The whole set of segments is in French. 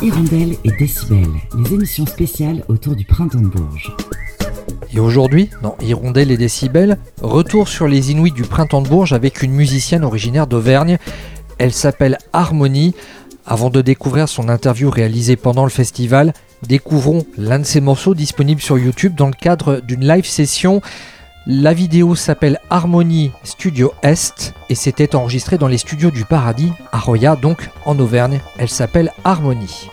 Hirondelle et Décibel, les émissions spéciales autour du Printemps de Bourges. Et aujourd'hui, dans Hirondelle et Décibel, retour sur les Inouïs du Printemps de Bourges avec une musicienne originaire d'Auvergne. Elle s'appelle Harmonie. Avant de découvrir son interview réalisée pendant le festival, découvrons l'un de ses morceaux disponible sur YouTube dans le cadre d'une live session. La vidéo s'appelle Harmonie Studio Est et c'était enregistré dans les studios du Paradis, à Roya, donc en Auvergne. Elle s'appelle Harmonie.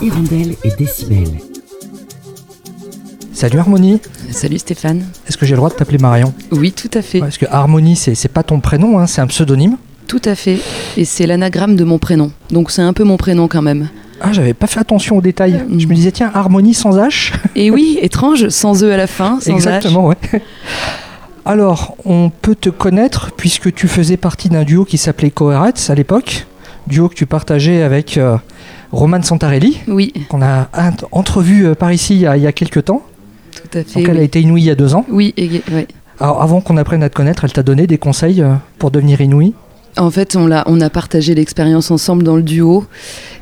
Hirondelle et Décibel. Salut Harmonie. Salut Stéphane. Est-ce que j'ai le droit de t'appeler Marion ? Oui, tout à fait. Parce que Harmonie, c'est pas ton prénom, hein, c'est un pseudonyme ? Tout à fait, et c'est l'anagramme de mon prénom, donc c'est un peu mon prénom quand même. Ah, j'avais pas fait attention aux détails, Je me disais tiens, Harmonie sans H. Et oui, étrange, sans E à la fin, sans Exactement, H. Exactement, ouais. Alors, on peut te connaître puisque tu faisais partie d'un duo qui s'appelait Coherettes à l'époque, duo que tu partageais avec... Romane Santarelli, oui. Qu'on a entrevue par ici il y a quelques temps. Tout à fait. Donc elle a été inouïe il y a 2 ans. Oui, oui. Alors avant qu'on apprenne à te connaître, elle t'a donné des conseils pour devenir inouïe ? En fait, on a partagé l'expérience ensemble dans le duo.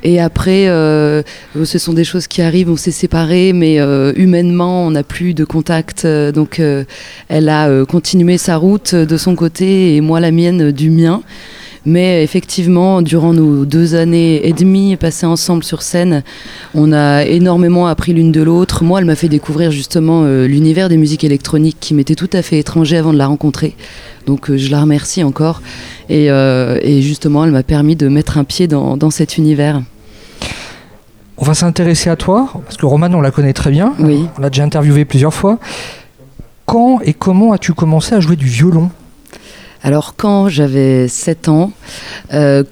Et après, ce sont des choses qui arrivent, on s'est séparés, mais humainement, on n'a plus de contact. Donc elle a continué sa route de son côté et moi la mienne du mien. Mais effectivement, durant nos 2 années et demie passées ensemble sur scène, on a énormément appris l'une de l'autre. Moi, elle m'a fait découvrir justement l'univers des musiques électroniques qui m'était tout à fait étranger avant de la rencontrer. Donc je la remercie encore. Et justement, elle m'a permis de mettre un pied dans cet univers. On va s'intéresser à toi, parce que Romane, on la connaît très bien. Oui. On l'a déjà interviewée plusieurs fois. Quand et comment as-tu commencé à jouer du violon ? Alors quand j'avais 7 ans, j'ai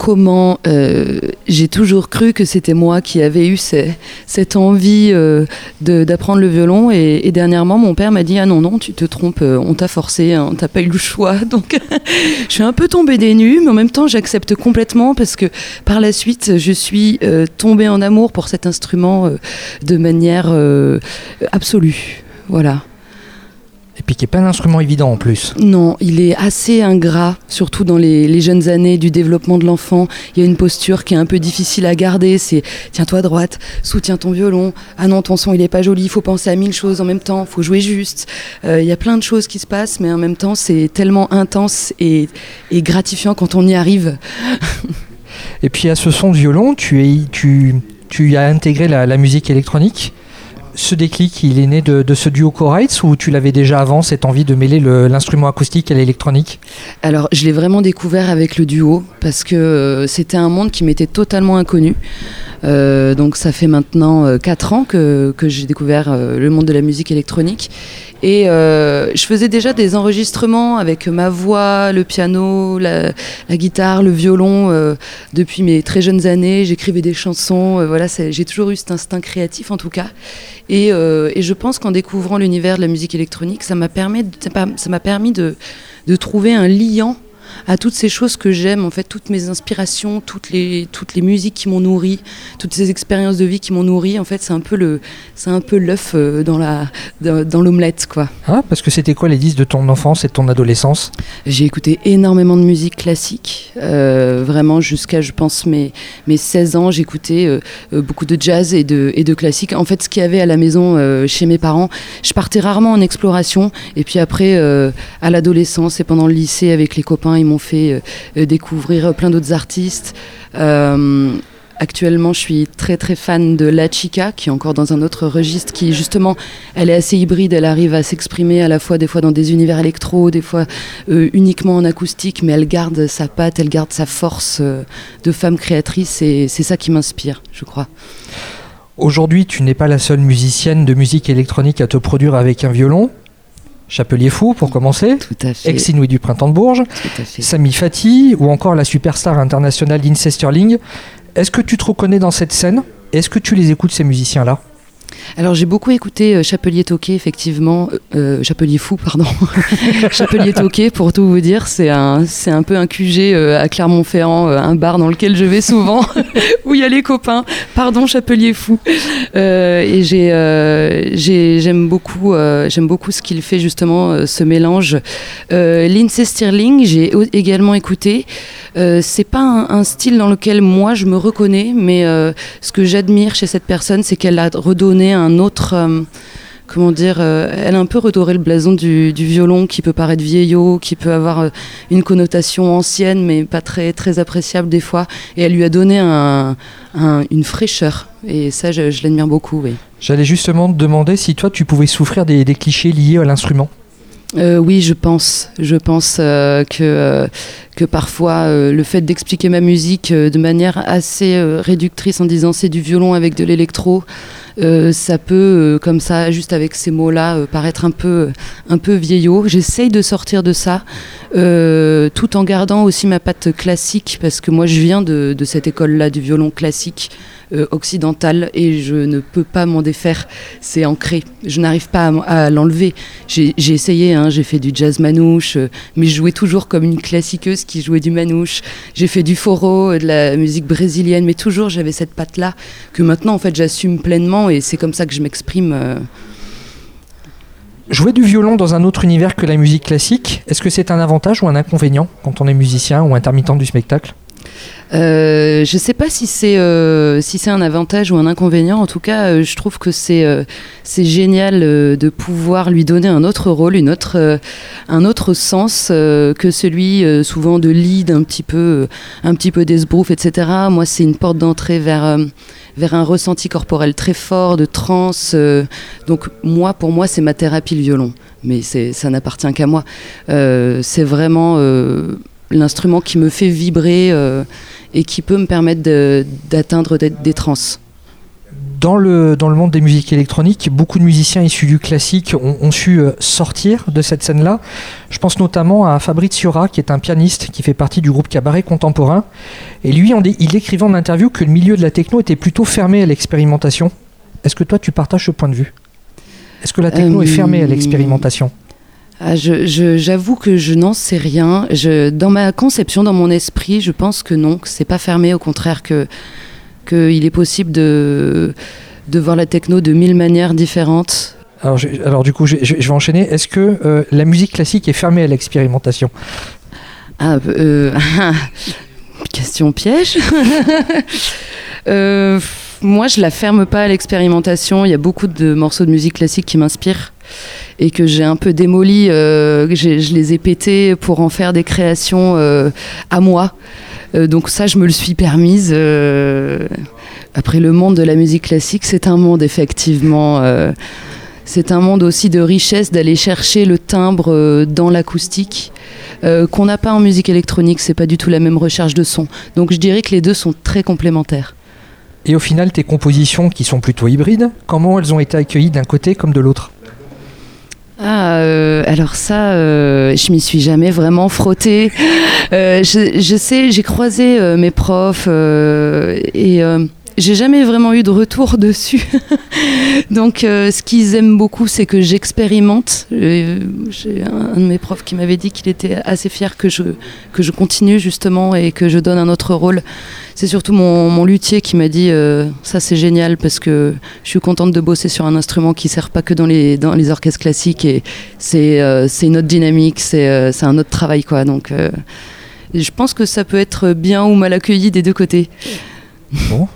toujours cru que c'était moi qui avais eu cette envie d'apprendre le violon et dernièrement mon père m'a dit « Ah non, non, tu te trompes, on t'a forcé, hein, t'as pas eu le choix ». Donc je suis un peu tombée des nues, mais en même temps j'accepte complètement parce que par la suite je suis tombée en amour pour cet instrument de manière absolue, voilà. Et puis qui n'est pas un instrument évident en plus. Non, il est assez ingrat, surtout dans les jeunes années du développement de l'enfant. Il y a une posture qui est un peu difficile à garder, c'est tiens-toi à droite, soutiens ton violon, ah non ton son il n'est pas joli, il faut penser à 1000 choses en même temps, il faut jouer juste. Il y a plein de choses qui se passent, mais en même temps c'est tellement intense et gratifiant quand on y arrive. Et puis à ce son de violon, tu as intégré la musique électronique. Ce déclic, il est né de ce duo Coherettes ou tu l'avais déjà avant, cette envie de mêler l'instrument acoustique à l'électronique ? Alors, je l'ai vraiment découvert avec le duo parce que c'était un monde qui m'était totalement inconnu. Donc ça fait maintenant 4 ans que j'ai découvert le monde de la musique électronique et je faisais déjà des enregistrements avec ma voix, le piano, la guitare, le violon depuis mes très jeunes années, j'écrivais des chansons, voilà, j'ai toujours eu cet instinct créatif en tout cas et je pense qu'en découvrant l'univers de la musique électronique ça m'a permis de trouver un liant à toutes ces choses que j'aime, en fait, toutes mes inspirations, toutes les musiques qui m'ont nourrie, toutes ces expériences de vie qui m'ont nourrie, en fait, c'est un peu l'œuf dans l'omelette, quoi. Ah, parce que c'était quoi les disques de ton enfance et de ton adolescence ? J'ai écouté énormément de musique classique, vraiment jusqu'à, je pense, mes 16 ans, j'écoutais beaucoup de jazz et de classique. En fait, ce qu'il y avait à la maison chez mes parents, je partais rarement en exploration, et puis après, à l'adolescence et pendant le lycée avec les copains, ils m'ont fait découvrir plein d'autres artistes. Actuellement, je suis très très fan de La Chica, qui est encore dans un autre registre, qui justement, elle est assez hybride, elle arrive à s'exprimer à la fois des fois dans des univers électro, des fois uniquement en acoustique, mais elle garde sa patte, elle garde sa force de femme créatrice et c'est ça qui m'inspire, je crois. Aujourd'hui, tu n'es pas la seule musicienne de musique électronique à te produire avec un violon. Chapelier Fou pour commencer, ex-Inouï du Printemps de Bourges, Sami Fati ou encore la superstar internationale Lindsay Stirling. Est-ce que tu te reconnais dans cette scène ? Est-ce que tu les écoutes ces musiciens-là ? Alors j'ai beaucoup écouté Chapelier Toqué, effectivement, Chapelier Fou, pardon, Chapelier Toqué pour tout vous dire, c'est un peu un QG à Clermont-Ferrand, un bar dans lequel je vais souvent, où il y a les copains, pardon Chapelier Fou, et j'aime beaucoup ce qu'il fait justement, ce mélange. Lindsay Stirling, j'ai également écouté, c'est pas un style dans lequel moi je me reconnais, mais ce que j'admire chez cette personne, c'est qu'elle a redonné un autre, elle a un peu redoré le blason du violon qui peut paraître vieillot, qui peut avoir une connotation ancienne mais pas très, très appréciable des fois, et elle lui a donné une fraîcheur et ça je l'admire beaucoup, oui. J'allais justement te demander si toi tu pouvais souffrir des clichés liés à l'instrument. Oui, je pense que parfois le fait d'expliquer ma musique de manière assez réductrice en disant c'est du violon avec de l'électro, ça peut comme ça, juste avec ces mots-là, paraître un peu vieillot. J'essaye de sortir de ça, tout en gardant aussi ma patte classique, parce que moi je viens de cette école-là du violon classique occidentale et je ne peux pas m'en défaire, c'est ancré, je n'arrive pas à l'enlever. J'ai essayé, hein, j'ai fait du jazz manouche, mais je jouais toujours comme une classiqueuse qui jouait du manouche, j'ai fait du foro, de la musique brésilienne, mais toujours j'avais cette patte là que maintenant en fait j'assume pleinement et c'est comme ça que je m'exprime. Jouer du violon dans un autre univers que la musique classique, est-ce que c'est un avantage ou un inconvénient quand on est musicien ou intermittent du spectacle ? Je sais pas si c'est un avantage ou un inconvénient. En tout cas, je trouve que c'est génial de pouvoir lui donner un autre rôle, un autre sens que celui souvent de lead, un petit peu d'esbrouf, etc. Moi, c'est une porte d'entrée vers un ressenti corporel très fort, de transe. Donc pour moi, c'est ma thérapie, le violon. Mais ça n'appartient qu'à moi. C'est vraiment l'instrument qui me fait vibrer et qui peut me permettre d'atteindre des transes. Dans le monde des musiques électroniques, beaucoup de musiciens issus du classique ont su sortir de cette scène-là. Je pense notamment à Fabrice Sura, qui est un pianiste qui fait partie du groupe Cabaret Contemporain. Et lui, il écrivait en interview que le milieu de la techno était plutôt fermé à l'expérimentation. Est-ce que toi, tu partages ce point de vue? Est-ce que la techno est fermée à l'expérimentation? J'avoue que je n'en sais rien. Dans ma conception, dans mon esprit, je pense que non, que c'est pas fermé, au contraire qu'il est possible de voir la techno de 1000 manières différentes. Alors du coup, je vais enchaîner. Est-ce que la musique classique est fermée à l'expérimentation ? Question piège. Moi, je la ferme pas à l'expérimentation. Il y a beaucoup de morceaux de musique classique qui m'inspirent et que j'ai un peu démolis. Je les ai pétés pour en faire des créations à moi. Donc ça, je me le suis permise. Après, le monde de la musique classique, c'est un monde, effectivement. C'est un monde aussi de richesse, d'aller chercher le timbre dans l'acoustique, qu'on n'a pas en musique électronique. C'est pas du tout la même recherche de son. Donc je dirais que les deux sont très complémentaires. Et au final, tes compositions, qui sont plutôt hybrides, comment elles ont été accueillies d'un côté comme de l'autre ? Alors ça, je m'y suis jamais vraiment frottée. Je sais, j'ai croisé mes profs et j'ai jamais vraiment eu de retour dessus. Donc ce qu'ils aiment beaucoup, c'est que j'expérimente. J'ai un de mes profs qui m'avait dit qu'il était assez fier que je continue justement et que je donne un autre rôle. C'est surtout mon luthier qui m'a dit ça c'est génial parce que je suis contente de bosser sur un instrument qui ne sert pas que dans les orchestres classiques et c'est une autre dynamique, c'est un autre travail quoi. Donc je pense que ça peut être bien ou mal accueilli des deux côtés. Bon.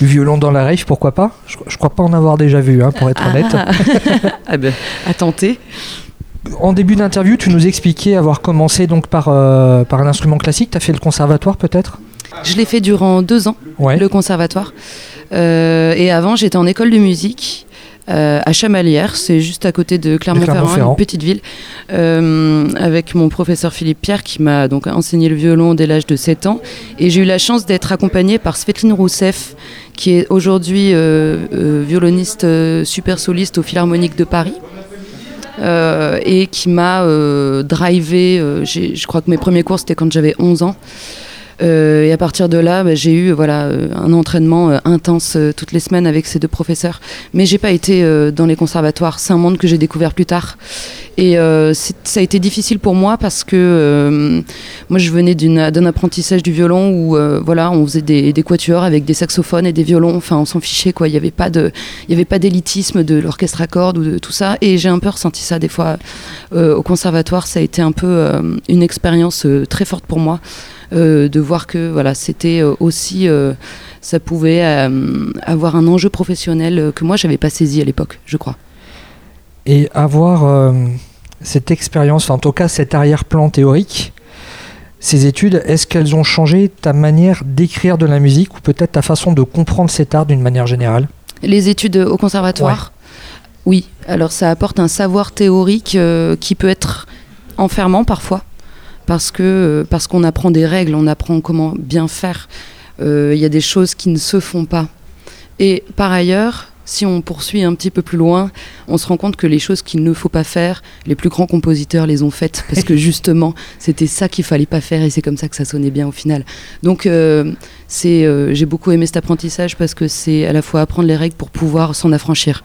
Du violon dans la rave, pourquoi pas ? Je crois pas en avoir déjà vu, hein, pour être honnête. Ah ben, à tenter. En début d'interview, tu nous expliquais avoir commencé donc par un instrument classique. Tu as fait le conservatoire peut-être ? Je l'ai fait durant 2 ans, ouais. Le conservatoire. Et avant, j'étais en école de musique à Chamalières, c'est juste à côté de Clermont-Ferrand, une petite ville, avec mon professeur Philippe Pierre qui m'a donc enseigné le violon dès l'âge de 7 ans. Et j'ai eu la chance d'être accompagnée par Svetline Rousseff, qui est aujourd'hui violoniste super soliste au Philharmonique de Paris. Et qui m'a drivée. Je crois que mes premiers cours, c'était quand j'avais 11 ans. Et à partir de là, j'ai eu un entraînement intense toutes les semaines avec ces 2 professeurs. Mais j'ai pas été dans les conservatoires. C'est un monde que j'ai découvert plus tard. Et ça a été difficile pour moi parce que moi, je venais d'un apprentissage du violon où on faisait des quatuors avec des saxophones et des violons. Enfin, on s'en fichait quoi. Il y avait pas d'élitisme de l'orchestre à cordes ou de tout ça. Et j'ai un peu ressenti ça des fois au conservatoire. Ça a été un peu une expérience très forte pour moi. De voir que c'était aussi ça pouvait avoir un enjeu professionnel que moi j'avais pas saisi à l'époque, je crois. Et avoir cette expérience, en tout cas cet arrière-plan théorique, ces études, est-ce qu'elles ont changé ta manière d'écrire de la musique ou peut-être ta façon de comprendre cet art d'une manière générale? Les études au conservatoire, ouais. Oui, alors ça apporte un savoir théorique qui peut être enfermant parfois. Parce qu'on apprend des règles, on apprend comment bien faire. Y a des choses qui ne se font pas. Et par ailleurs, si on poursuit un petit peu plus loin, on se rend compte que les choses qu'il ne faut pas faire, les plus grands compositeurs les ont faites. Parce que justement, c'était ça qu'il ne fallait pas faire et c'est comme ça que ça sonnait bien au final. Donc j'ai beaucoup aimé cet apprentissage parce que c'est à la fois apprendre les règles pour pouvoir s'en affranchir.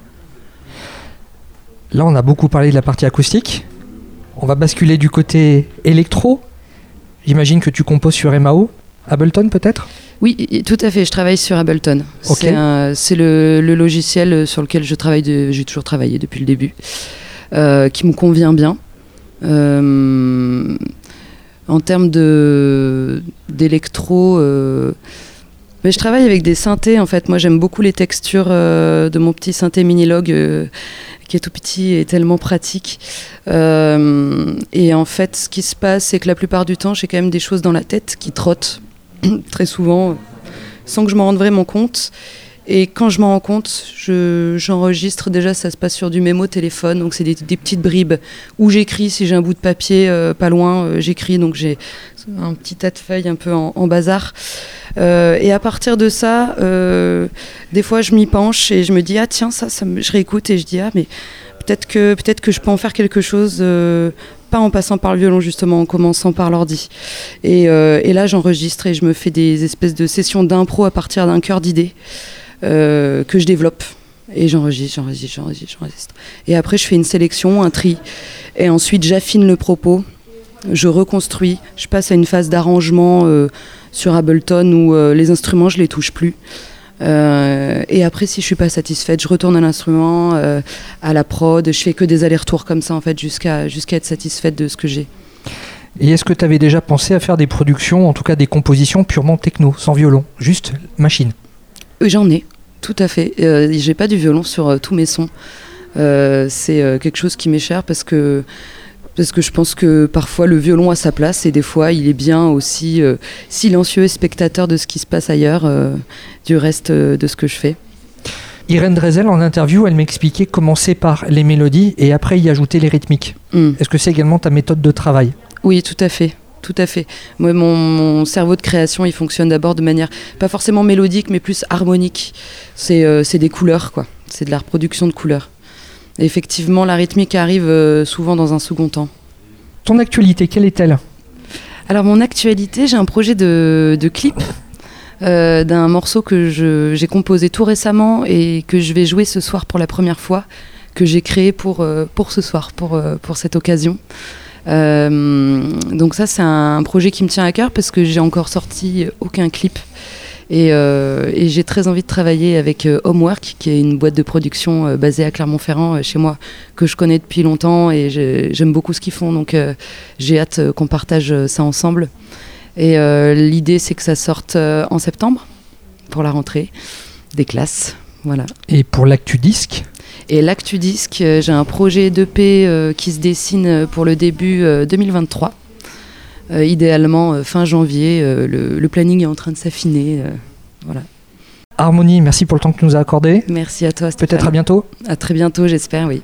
Là, on a beaucoup parlé de la partie acoustique. On va basculer du côté électro. J'imagine que tu composes sur MAO, Ableton peut-être ? Oui, tout à fait, je travaille sur Ableton. Okay. C'est le logiciel sur lequel je travaille, j'ai toujours travaillé depuis le début, qui me convient bien. En termes d'électro... Mais je travaille avec des synthés en fait. Moi j'aime beaucoup les textures de mon petit synthé mini-log qui est tout petit et tellement pratique. Et en fait ce qui se passe c'est que la plupart du temps j'ai quand même des choses dans la tête qui trottent très souvent sans que je m'en rende vraiment compte. Et quand je m'en rends compte, j'enregistre, déjà ça se passe sur du mémo téléphone, donc c'est des petites bribes où j'écris, si j'ai un bout de papier pas loin, j'écris, donc j'ai un petit tas de feuilles un peu en bazar. Et à partir de ça, des fois je m'y penche et je me dis, ah tiens, je réécoute et je dis, ah mais peut-être que je peux en faire quelque chose... pas en passant par le violon justement, en commençant par l'ordi. Et là j'enregistre et je me fais des espèces de sessions d'impro à partir d'un cœur d'idées que je développe. Et j'enregistre. Et après je fais une sélection, un tri. Et ensuite j'affine le propos, je reconstruis, je passe à une phase d'arrangement sur Ableton où les instruments je les touche plus. Et après si je suis pas satisfaite, je retourne à l'instrument, à la prod, je fais que des allers-retours comme ça en fait jusqu'à être satisfaite de ce que j'ai. Et est-ce que tu avais déjà pensé à faire des productions, en tout cas des compositions purement techno, sans violon, juste machine? J'en ai, tout à fait. J'ai pas du violon sur tous mes sons. C'est quelque chose qui m'est cher parce que je pense que parfois le violon a sa place et des fois il est bien aussi silencieux et spectateur de ce qui se passe ailleurs, du reste de ce que je fais. Irène Dresel, en interview, elle m'expliquait commencer par les mélodies et après y ajouter les rythmiques. Est-ce que c'est également ta méthode de travail? Oui, tout à fait. Moi, mon cerveau de création, il fonctionne d'abord de manière pas forcément mélodique mais plus harmonique. C'est des couleurs quoi, c'est de la reproduction de couleurs. Effectivement, la rythmique arrive souvent dans un second temps. Ton actualité, quelle est-elle ? Alors, mon actualité, j'ai un projet de clip d'un morceau que j'ai composé tout récemment et que je vais jouer ce soir pour la première fois, que j'ai créé pour ce soir, pour cette occasion. Donc ça, c'est un projet qui me tient à cœur parce que j'ai encore sorti aucun clip. Et j'ai très envie de travailler avec Homework, qui est une boîte de production basée à Clermont-Ferrand, chez moi, que je connais depuis longtemps et j'aime beaucoup ce qu'ils font, donc j'ai hâte qu'on partage ça ensemble. Et l'idée, c'est que ça sorte en septembre, pour la rentrée des classes. Voilà. Et pour l'actu disque ? Et l'actu disque, j'ai un projet d'EP qui se dessine pour le début 2023. Idéalement fin janvier, le planning est en train de s'affiner, voilà. Harmonie, merci pour le temps que tu nous as accordé. Merci à toi Stéphane. Peut-être à bientôt. À très bientôt, j'espère, oui.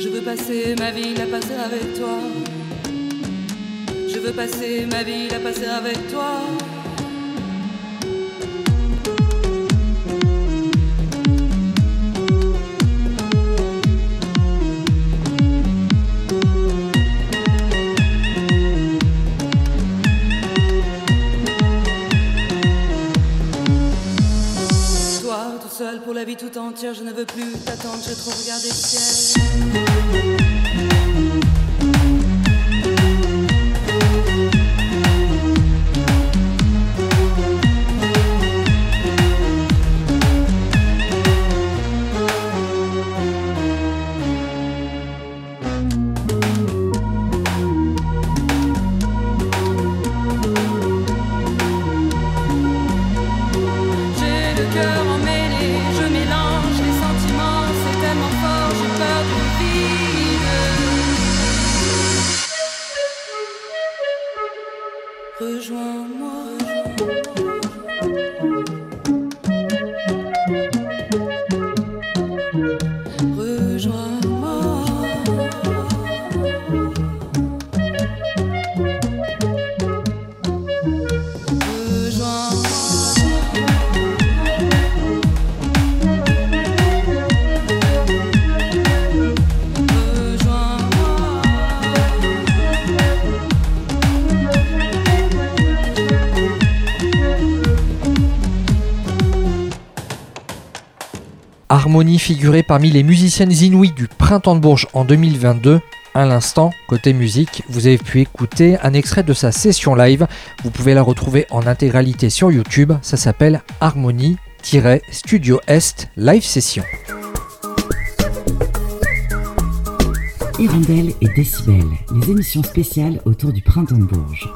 Je veux passer ma vie à passer avec toi. Je veux passer ma vie à passer avec toi. Seul pour la vie tout entière, je ne veux plus t'attendre, j'ai trop regardé le ciel. Harmonie figurait parmi les musiciennes inouïes du Printemps de Bourges en 2022. À l'instant, côté musique, vous avez pu écouter un extrait de sa session live. Vous pouvez la retrouver en intégralité sur YouTube. Ça s'appelle Harmonie-Studio Est Live Session. Hirondelle et Décibel, les émissions spéciales autour du Printemps de Bourges.